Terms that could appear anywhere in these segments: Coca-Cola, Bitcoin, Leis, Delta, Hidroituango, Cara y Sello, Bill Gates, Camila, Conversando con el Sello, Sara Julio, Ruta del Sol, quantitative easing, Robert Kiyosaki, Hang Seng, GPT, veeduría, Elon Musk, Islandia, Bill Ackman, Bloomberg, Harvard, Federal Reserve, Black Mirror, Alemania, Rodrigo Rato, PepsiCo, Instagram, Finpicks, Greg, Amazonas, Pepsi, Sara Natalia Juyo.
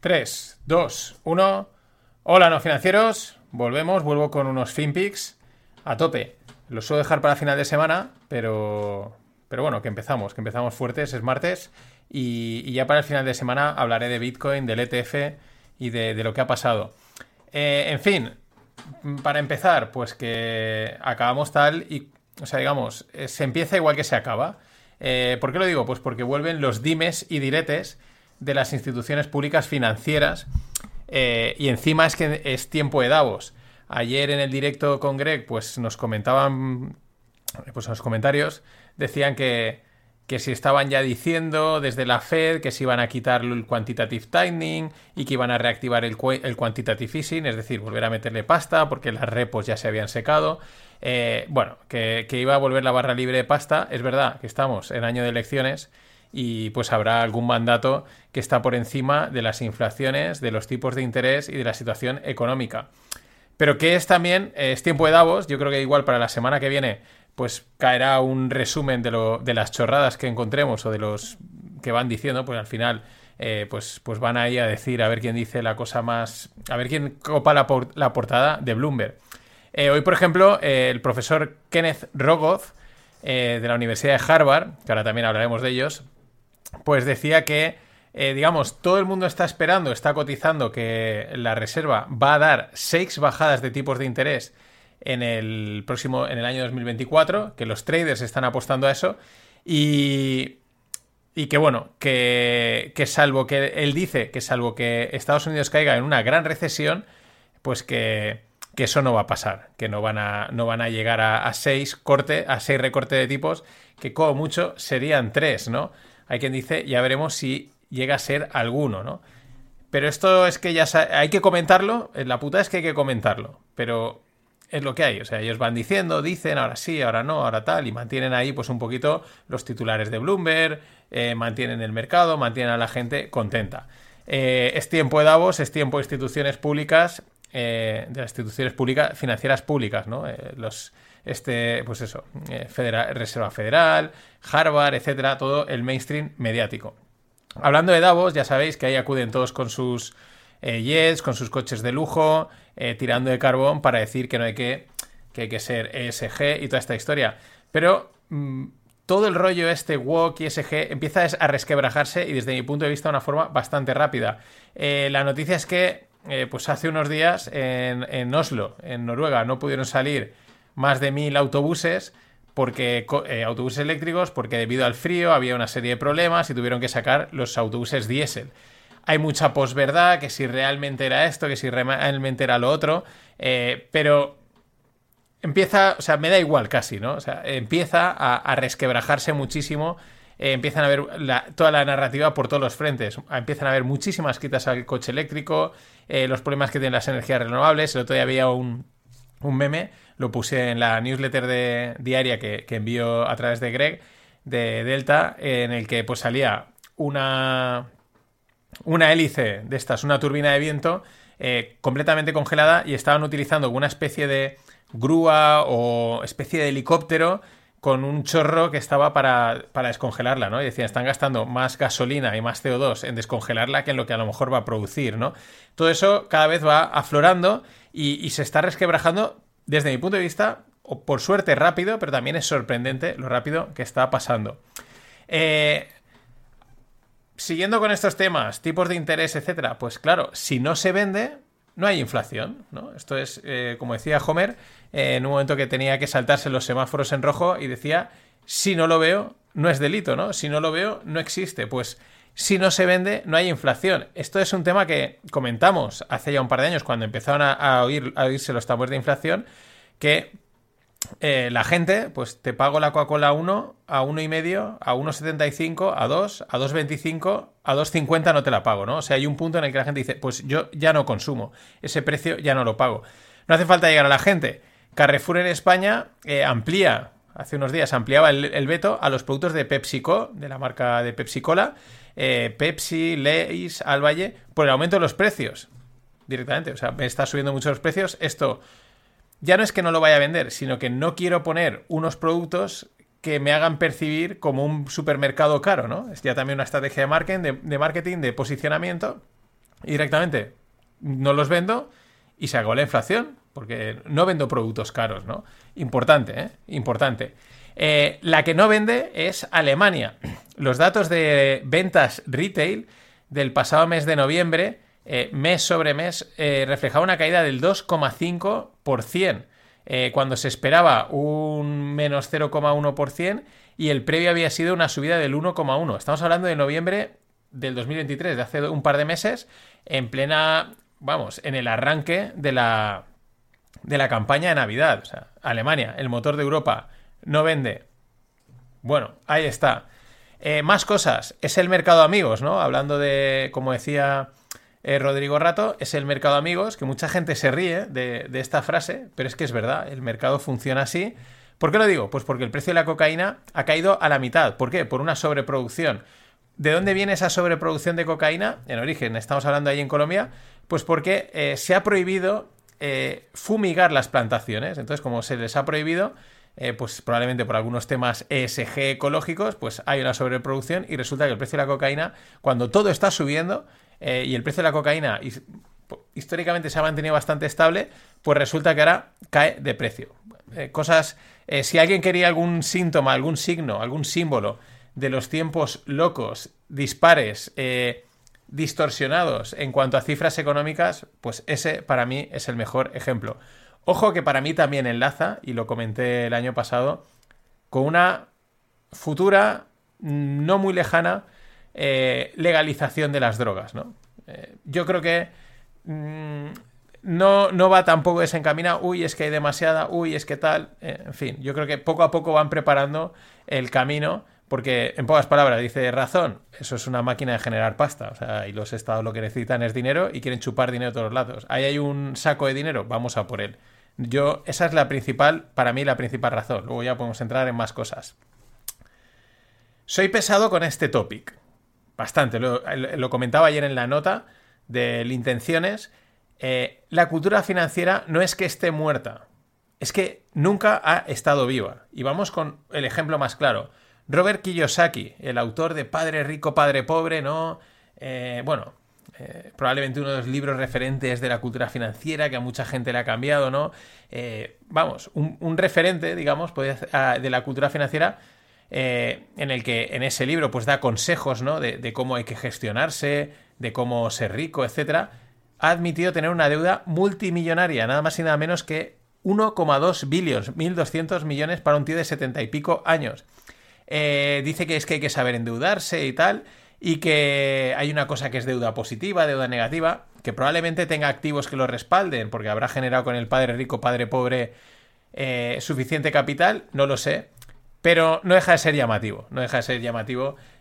3, 2, 1. Hola, no financieros. Vuelvo con unos Finpicks a tope. Los suelo dejar para final de semana, pero bueno, que empezamos fuertes, es martes. Y ya para el final de semana hablaré de Bitcoin, del ETF y de lo que ha pasado. En fin, para empezar, pues que acabamos tal y... O sea, digamos, se empieza igual que se acaba. ¿Por qué lo digo? Pues porque vuelven los dimes y diretes de las instituciones públicas financieras. Y encima es que es tiempo de Davos. Ayer en el directo con Greg, pues nos comentaban... Pues en los comentarios decían que si estaban ya diciendo desde la Fed que se iban a quitar el quantitative tightening y que iban a reactivar el quantitative easing, es decir, volver a meterle pasta porque las repos ya se habían secado. Bueno, que iba a volver la barra libre de pasta. Es verdad que estamos en año de elecciones y pues habrá algún mandato que está por encima de las inflaciones, de los tipos de interés y de la situación económica. Pero que es también, es tiempo de Davos. Yo creo que igual para la semana que viene pues caerá un resumen de las chorradas que encontremos o de los que van diciendo, pues al final pues van ahí a decir a ver quién dice la cosa más... A ver quién copa la portada de Bloomberg. Hoy, por ejemplo, el profesor Kenneth Rogoff de la Universidad de Harvard, que ahora también hablaremos de ellos, pues decía que, digamos, todo el mundo está esperando, está cotizando que la Reserva va a dar 6 bajadas de tipos de interés en el año 2024, que los traders están apostando a eso y que bueno, que salvo que él dice que salvo que Estados Unidos caiga en una gran recesión, pues que eso no va a pasar, que no van a llegar a 6 recortes de tipos, que como mucho serían 3, ¿no? Hay quien dice, ya veremos si llega a ser alguno, ¿no? Pero esto es que ya hay que comentarlo, la puta es que hay que comentarlo, pero es lo que hay. O sea, ellos van diciendo, dicen, ahora sí, ahora no, ahora tal, y mantienen ahí pues un poquito los titulares de Bloomberg, mantienen el mercado, mantienen a la gente contenta. Es tiempo de Davos, es tiempo de instituciones públicas, de las instituciones públicas, financieras públicas, ¿no? Reserva Federal, Harvard, etcétera, todo el mainstream mediático. Hablando de Davos, ya sabéis que ahí acuden todos con sus... jets, con sus coches de lujo, tirando de carbón para decir que no hay que hay que ser ESG y toda esta historia. Pero todo el rollo este woke y ESG empieza a resquebrajarse y desde mi punto de vista de una forma bastante rápida. La noticia es que pues hace unos días en Oslo, en Noruega, no pudieron salir más de 1000 autobuses porque autobuses eléctricos, porque debido al frío había una serie de problemas y tuvieron que sacar los autobuses diésel. Hay mucha posverdad, que si realmente era esto, que si realmente era lo otro, pero empieza, o sea, me da igual casi, ¿no? O sea, empieza a resquebrajarse muchísimo, empiezan a ver toda la narrativa por todos los frentes, empiezan a haber muchísimas quitas al coche eléctrico, los problemas que tienen las energías renovables. El otro día había un meme, lo puse en la newsletter diaria que envío a través de Greg, de Delta, en el que pues salía una hélice de estas, una turbina de viento completamente congelada, y estaban utilizando una especie de grúa o especie de helicóptero con un chorro que estaba para descongelarla, ¿no? Y decían, están gastando más gasolina y más CO2 en descongelarla que en lo que a lo mejor va a producir, ¿no? Todo eso cada vez va aflorando y se está resquebrajando, desde mi punto de vista, o por suerte rápido, pero también es sorprendente lo rápido que está pasando. Siguiendo con estos temas, tipos de interés, etcétera, pues claro, si no se vende, no hay inflación, ¿no? Esto es, como decía Homer, en un momento que tenía que saltarse los semáforos en rojo y decía, si no lo veo, no es delito, ¿no? Si no lo veo, no existe. Pues si no se vende, no hay inflación. Esto es un tema que comentamos hace ya un par de años cuando empezaron a oírse los tambores de inflación, que... la gente, pues te pago la Coca-Cola a 1,5, a 1,75, a 2, a 2,25, a 2,50 no te la pago, ¿no? O sea, hay un punto en el que la gente dice, pues yo ya no consumo, ese precio ya no lo pago. No hace falta llegar a la gente. Carrefour en España hace unos días ampliaba el veto a los productos de PepsiCo, de la marca de PepsiCola, Pepsi, Leis, Al Valle, por el aumento de los precios, directamente. O sea, me está subiendo mucho los precios, esto... Ya no es que no lo vaya a vender, sino que no quiero poner unos productos que me hagan percibir como un supermercado caro, ¿no? Es ya también una estrategia de marketing, de posicionamiento, y directamente no los vendo y se acabó la inflación, porque no vendo productos caros, ¿no? Importante, ¿eh? Importante. La que no vende es Alemania. Los datos de ventas retail del pasado mes de noviembre, mes sobre mes, reflejaba una caída del 2,5%, cuando se esperaba un menos 0,1% y el previo había sido una subida del 1,1%. Estamos hablando de noviembre del 2023, de hace un par de meses, en plena, vamos, en el arranque de la campaña de Navidad. O sea, Alemania, el motor de Europa, no vende. Bueno, ahí está. Más cosas. Es el mercado amigos, ¿no? Hablando de, como decía Rodrigo Rato, es el mercado amigos, que mucha gente se ríe de esta frase, pero es que es verdad, el mercado funciona así. ¿Por qué lo digo? Pues porque el precio de la cocaína ha caído a la mitad. ¿Por qué? Por una sobreproducción. ¿De dónde viene esa sobreproducción de cocaína? En origen, estamos hablando ahí en Colombia, pues porque se ha prohibido fumigar las plantaciones. Entonces, como se les ha prohibido, pues probablemente por algunos temas ESG ecológicos, pues hay una sobreproducción y resulta que el precio de la cocaína, cuando todo está subiendo y el precio de la cocaína históricamente se ha mantenido bastante estable, pues resulta que ahora cae de precio. Si alguien quería algún síntoma, algún signo, algún símbolo de los tiempos locos, dispares, distorsionados en cuanto a cifras económicas, pues ese para mí es el mejor ejemplo. Ojo que para mí también enlaza, y lo comenté el año pasado, con una futura, no muy lejana, legalización de las drogas, ¿no? Yo creo que no va tampoco desencaminada, uy, es que hay demasiada, uy, es que tal, en fin, yo creo que poco a poco van preparando el camino, porque, en pocas palabras, dice razón, eso es una máquina de generar pasta, o sea, y los estados lo que necesitan es dinero y quieren chupar dinero de todos lados. Ahí hay un saco de dinero, vamos a por él. Esa es la principal, para mí, la principal razón. Luego ya podemos entrar en más cosas. Soy pesado con este topic, bastante. Lo comentaba ayer en la nota de Intenciones. La cultura financiera no es que esté muerta, es que nunca ha estado viva. Y vamos con el ejemplo más claro. Robert Kiyosaki, el autor de Padre Rico, Padre Pobre, ¿no? Probablemente uno de los libros referentes de la cultura financiera que a mucha gente le ha cambiado, ¿no? Un referente, digamos, de la cultura financiera, en el que en ese libro pues da consejos, ¿no? De cómo hay que gestionarse, de cómo ser rico, etc. Ha admitido tener una deuda multimillonaria, nada más y nada menos que 1,2 billones, 1.200 millones para un tío de 70 y pico años. Dice que es que hay que saber endeudarse y tal, y que hay una cosa que es deuda positiva, deuda negativa, que probablemente tenga activos que lo respalden, porque habrá generado con el padre rico, padre pobre, suficiente capital, no lo sé, pero no deja de ser llamativo,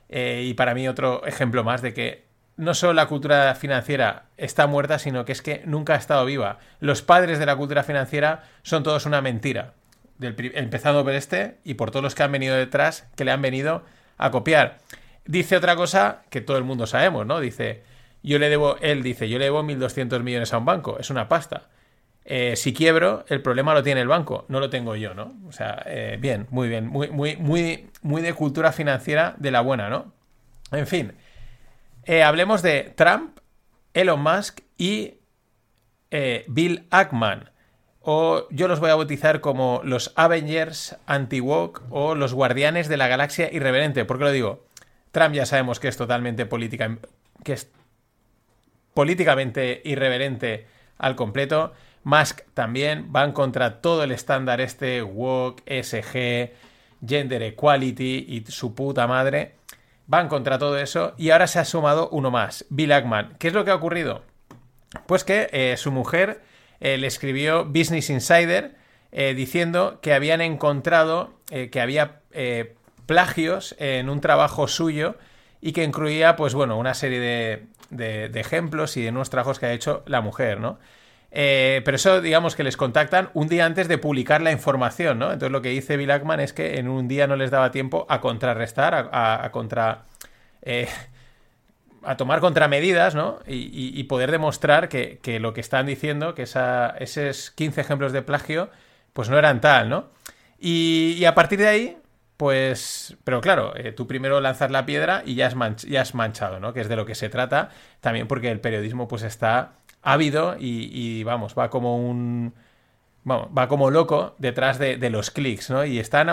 y para mí otro ejemplo más de que no solo la cultura financiera está muerta, sino que es que nunca ha estado viva. Los padres de la cultura financiera son todos una mentira. Empezando por este y por todos los que han venido detrás, que le han venido a copiar. Dice otra cosa que todo el mundo sabemos, ¿no? Dice, él dice, yo le debo 1.200 millones a un banco, es una pasta. Si quiebro, el problema lo tiene el banco, no lo tengo yo, ¿no? O sea, bien, muy de cultura financiera de la buena, ¿no? En fin, hablemos de Trump, Elon Musk y Bill Ackman. O yo los voy a bautizar como los Avengers anti-woke o los guardianes de la galaxia irreverente. ¿Por qué lo digo? Trump ya sabemos que es totalmente políticamente irreverente al completo. Musk también van contra todo el estándar este woke, ESG, gender equality y su puta madre. Van contra todo eso y ahora se ha sumado uno más, Bill Ackman. ¿Qué es lo que ha ocurrido? Pues que su mujer le escribió Business Insider diciendo que habían encontrado que había plagios en un trabajo suyo y que incluía, pues bueno, una serie de ejemplos y de unos trabajos que ha hecho la mujer, ¿no? Pero eso, digamos que les contactan un día antes de publicar la información, ¿no? Entonces lo que dice Bill Ackman es que en un día no les daba tiempo a contrarrestar, a tomar contramedidas, ¿no? Y poder demostrar que lo que están diciendo, que esos 15 ejemplos de plagio, pues no eran tal, ¿no? Y a partir de ahí, Pues, pero claro, tú primero lanzas la piedra y ya has manchado, ¿no? Que es de lo que se trata, también porque el periodismo pues está ávido y vamos, va como loco detrás de los clics, ¿no? Y están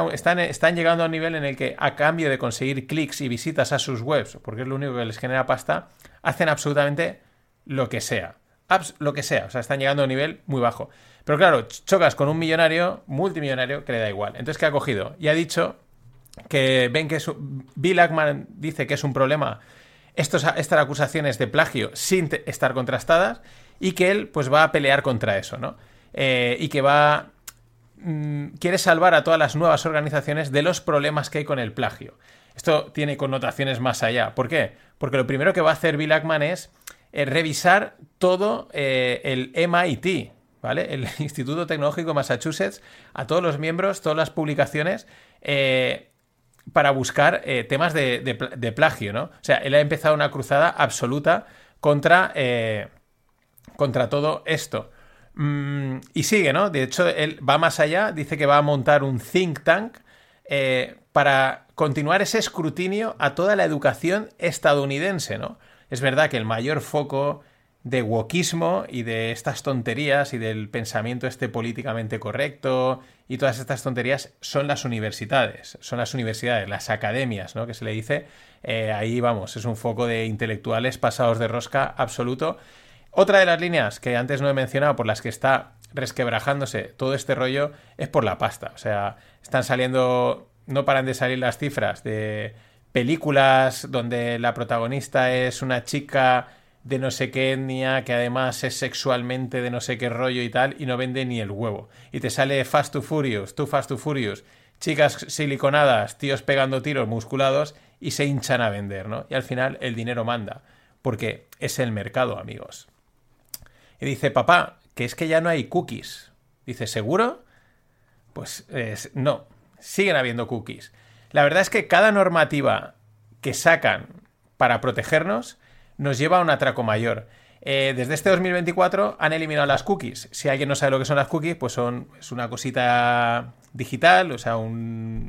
llegando a un nivel en el que a cambio de conseguir clics y visitas a sus webs, porque es lo único que les genera pasta, hacen absolutamente lo que sea. O sea, están llegando a un nivel muy bajo. Pero claro, chocas con un millonario, multimillonario, que le da igual. Entonces, ¿qué ha cogido? Y ha dicho... que ven que Bill Ackman dice que es un problema estas acusaciones de plagio sin estar contrastadas y que él pues va a pelear contra eso, ¿no? Y que va... quiere salvar a todas las nuevas organizaciones de los problemas que hay con el plagio. Esto tiene connotaciones más allá. ¿Por qué? Porque lo primero que va a hacer Bill Ackman es revisar todo el MIT, ¿vale? El Instituto Tecnológico de Massachusetts, a todos los miembros, todas las publicaciones... para buscar temas de plagio, ¿no? O sea, él ha empezado una cruzada absoluta contra todo esto. Y sigue, ¿no? De hecho, él va más allá, dice que va a montar un think tank para continuar ese escrutinio a toda la educación estadounidense, ¿no? Es verdad que el mayor foco de wokismo y de estas tonterías y del pensamiento políticamente correcto y todas estas tonterías son las universidades, las academias, ¿no? Que se le dice, ahí vamos, es un foco de intelectuales pasados de rosca absoluto. Otra de las líneas que antes no he mencionado por las que está resquebrajándose todo este rollo es por la pasta, o sea, están saliendo, no paran de salir las cifras de películas donde la protagonista es una chica... de no sé qué etnia, que además es sexualmente de no sé qué rollo y tal, y no vende ni el huevo. Y te sale Fast to Furious, chicas siliconadas, tíos pegando tiros musculados, y se hinchan a vender, ¿no? Y al final el dinero manda, porque es el mercado, amigos. Y dice, papá, que es que ya no hay cookies. Dice, ¿seguro? Pues no, siguen habiendo cookies. La verdad es que cada normativa que sacan para protegernos nos lleva a un atraco mayor. Desde este 2024 han eliminado las cookies. Si alguien no sabe lo que son las cookies, pues es una cosita digital, o sea,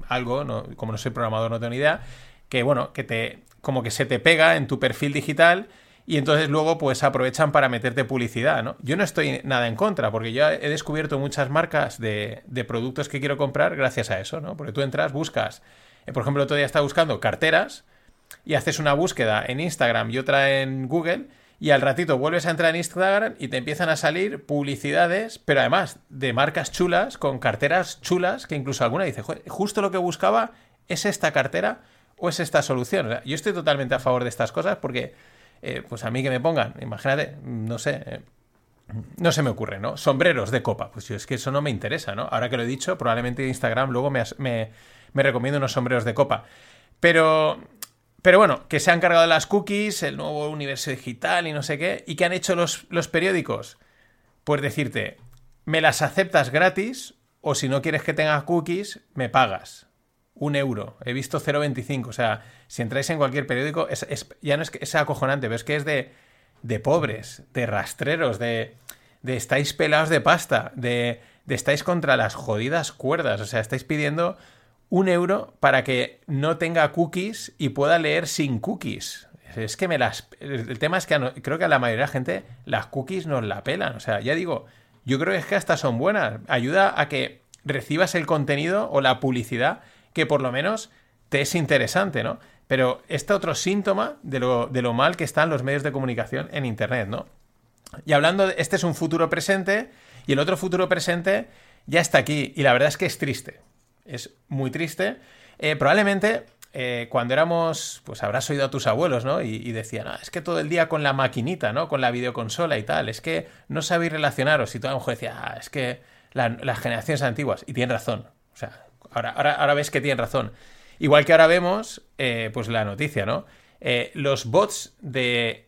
algo, no, como no soy programador no tengo ni idea, que bueno, como que se te pega en tu perfil digital y entonces luego pues aprovechan para meterte publicidad, ¿no? Yo no estoy nada en contra, porque yo he descubierto muchas marcas de productos que quiero comprar gracias a eso, ¿no? Porque tú entras, buscas, por ejemplo, el otro día estaba buscando carteras, y haces una búsqueda en Instagram y otra en Google, y al ratito vuelves a entrar en Instagram y te empiezan a salir publicidades, pero además de marcas chulas, con carteras chulas, que incluso alguna dice, joder, justo lo que buscaba es esta cartera o es esta solución. O sea, yo estoy totalmente a favor de estas cosas porque, pues a mí que me pongan, imagínate, no sé, no se me ocurre, ¿no? Sombreros de copa, pues yo, es que eso no me interesa, ¿no? Ahora que lo he dicho, probablemente Instagram luego me recomienda unos sombreros de copa. Pero bueno, que se han cargado las cookies, el nuevo universo digital y no sé qué. ¿Y qué han hecho los periódicos? Pues decirte, me las aceptas gratis o si no quieres que tengas cookies, me pagas. 1 euro. He visto 0,25. O sea, si entráis en cualquier periódico, ya no es que es acojonante, pero es que es de pobres, de rastreros, de estáis pelados de pasta, de estáis contra las jodidas cuerdas. O sea, estáis pidiendo... 1 euro para que no tenga cookies y pueda leer sin cookies. Es que el tema es que creo que a la mayoría de la gente las cookies nos la pelan. O sea, ya digo, yo creo que es que hasta son buenas. Ayuda a que recibas el contenido o la publicidad que por lo menos te es interesante, ¿no? Pero este otro síntoma de lo mal que están los medios de comunicación en Internet, ¿no? Y hablando de... Este es un futuro presente y el otro futuro presente ya está aquí. Y la verdad es que es triste. Es muy triste. Probablemente cuando éramos, pues habrás oído a tus abuelos, ¿no? Y decían, es que todo el día con la maquinita, ¿no? Con la videoconsola y tal. Es que no sabéis relacionaros. Y tú a lo mejor decías, es que las generaciones antiguas. Y tienen razón. O sea, ahora ves que tienen razón. Igual que ahora vemos, pues la noticia, ¿no? Los bots de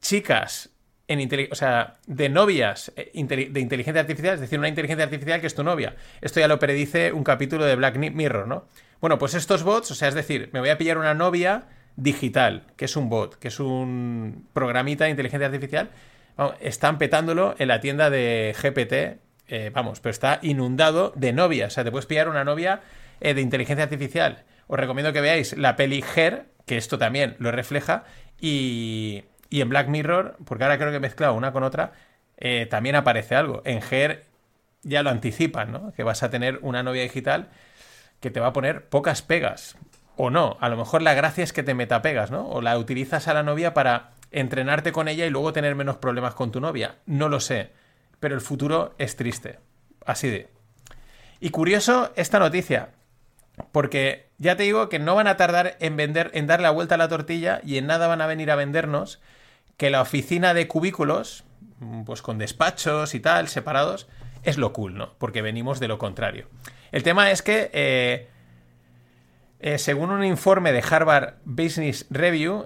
chicas... o sea, de novias de inteligencia artificial, es decir, una inteligencia artificial que es tu novia. Esto ya lo predice un capítulo de Black Mirror, ¿no? Bueno, pues estos bots, o sea, es decir, me voy a pillar una novia digital, que es un bot, que es un programita de inteligencia artificial. Vamos, están petándolo en la tienda de GPT, pero está inundado de novias. O sea, te puedes pillar una novia de inteligencia artificial, os recomiendo que veáis la peli Her, que esto también lo refleja, y en Black Mirror, porque ahora creo que he mezclado una con otra, también aparece algo. En Her ya lo anticipan, ¿no? Que vas a tener una novia digital que te va a poner pocas pegas. O no, a lo mejor la gracia es que te metapegas, ¿no? O la utilizas a la novia para entrenarte con ella y luego tener menos problemas con tu novia. No lo sé, pero el futuro es triste. Así de. Y curioso esta noticia, porque ya te digo que no van a tardar en dar la vuelta a la tortilla y en nada van a venir a vendernos que la oficina de cubículos, pues con despachos y tal, separados, es lo cool, ¿no? Porque venimos de lo contrario. El tema es que... según un informe de Harvard Business Review,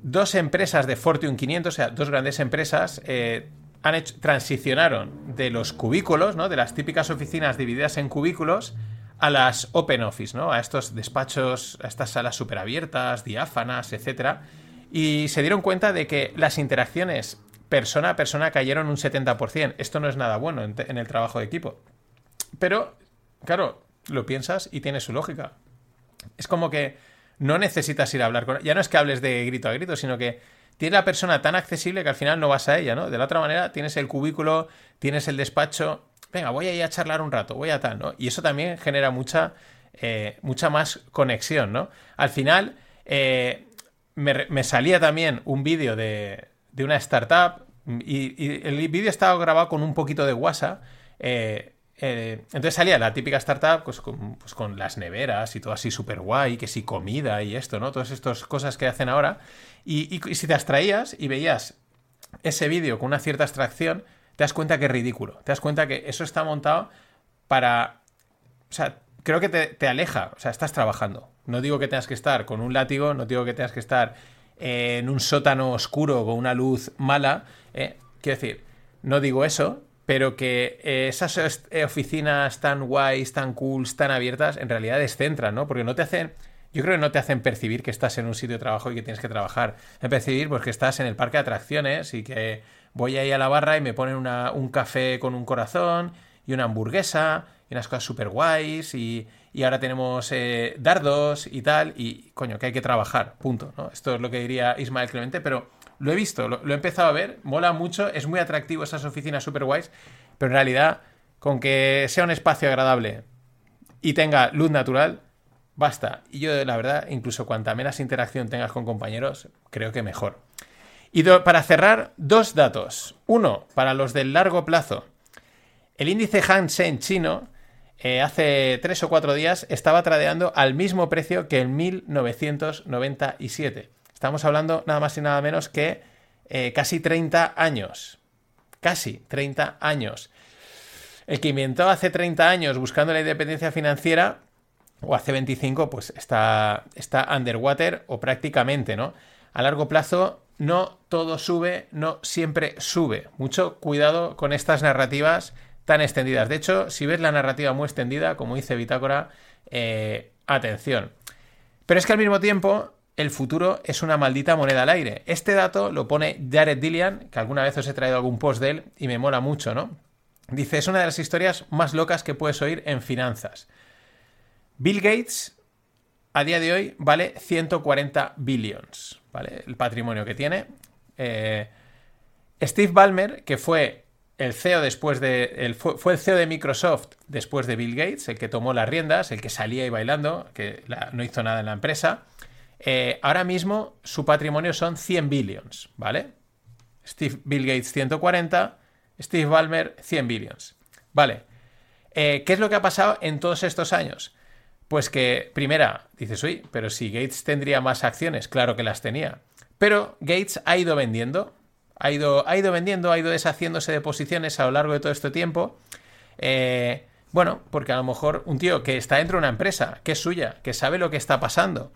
dos empresas de Fortune 500, o sea, dos grandes empresas, transicionaron de los cubículos, ¿no? De las típicas oficinas divididas en cubículos, a las open office, ¿no? A estos despachos, a estas salas superabiertas, diáfanas, etcétera. Y se dieron cuenta de que las interacciones persona a persona cayeron un 70%. Esto no es nada bueno en el trabajo de equipo. Pero, claro, lo piensas y tiene su lógica. Es como que no necesitas ir a hablar con ella. Ya no es que hables de grito a grito, sino que tienes la persona tan accesible que al final no vas a ella, ¿no? De la otra manera, tienes el cubículo, tienes el despacho. Venga, voy a ir a charlar un rato, voy a tal, ¿no? Y eso también genera mucha más conexión, ¿no? Al final, me salía también un vídeo de una startup y el vídeo estaba grabado con un poquito de WhatsApp. Entonces salía la típica startup pues con las neveras y todo así súper guay, que sí, comida y esto, ¿no? Todas estas cosas que hacen ahora. Y si te abstraías y veías ese vídeo con una cierta abstracción, te das cuenta que es ridículo. Te das cuenta que eso está montado para... O sea, creo que te aleja. O sea, estás trabajando. No digo que tengas que estar con un látigo, no digo que tengas que estar en un sótano oscuro con una luz mala. Quiero decir, no digo eso... Pero que esas oficinas tan guays, tan cool, tan abiertas, en realidad descentran, ¿no? Porque no te hacen... Yo creo que no te hacen percibir que estás en un sitio de trabajo y que tienes que trabajar. Te hacen percibir pues, que estás en el parque de atracciones y que voy ahí a la barra y me ponen un café con un corazón y una hamburguesa y unas cosas súper guays y ahora tenemos dardos y tal. Y, coño, que hay que trabajar, punto, ¿no? Esto es lo que diría Ismael Clemente, pero... Lo he visto, lo he empezado a ver, mola mucho, es muy atractivo esas oficinas super guays, pero en realidad, con que sea un espacio agradable y tenga luz natural, basta. Y yo, la verdad, incluso cuanta menos interacción tengas con compañeros, creo que mejor. Y para cerrar, dos datos. Uno, para los del largo plazo. El índice Hang Seng chino, hace 3 o 4 días, estaba tradeando al mismo precio que en 1997. Estamos hablando nada más y nada menos que casi 30 años. Casi 30 años. El que inventó hace 30 años buscando la independencia financiera, o hace 25, pues está underwater o prácticamente, ¿no? A largo plazo no todo sube, no siempre sube. Mucho cuidado con estas narrativas tan extendidas. De hecho, si ves la narrativa muy extendida, como dice Bitácora, atención. Pero es que al mismo tiempo... El futuro es una maldita moneda al aire. Este dato lo pone Jared Dillian, que alguna vez os he traído algún post de él y me mola mucho, ¿no? Dice, es una de las historias más locas que puedes oír en finanzas. Bill Gates, a día de hoy, vale 140 billions, ¿vale? El patrimonio que tiene. Steve Ballmer, que fue el CEO fue el CEO de Microsoft después de Bill Gates, el que tomó las riendas, el que salía y bailando, que no hizo nada en la empresa... ahora mismo su patrimonio son 100 billions, ¿vale? Bill Gates 140, Steve Ballmer 100 billions, ¿vale? ¿Qué es lo que ha pasado en todos estos años? Pues que, primera, dices, uy, pero si Gates tendría más acciones, claro que las tenía. Pero Gates ha ido vendiendo, ha ido deshaciéndose de posiciones a lo largo de todo este tiempo. Bueno, porque a lo mejor un tío que está dentro de una empresa, que es suya, que sabe lo que está pasando...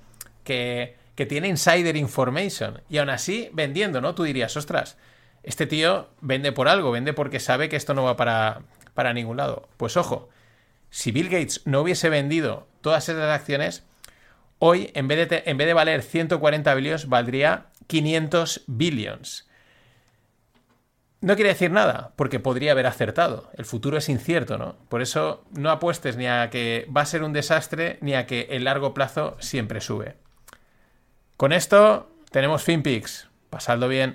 Que tiene insider information y aún así vendiendo, ¿no? Tú dirías, ostras, este tío vende por algo, vende porque sabe que esto no va para ningún lado. Pues ojo, si Bill Gates no hubiese vendido todas esas acciones, hoy en vez de valer 140 billions, valdría 500 billions. No quiere decir nada, porque podría haber acertado. El futuro es incierto, ¿no? Por eso no apuestes ni a que va a ser un desastre, ni a que el largo plazo siempre sube. Con esto tenemos Finpicks. Pasadlo bien.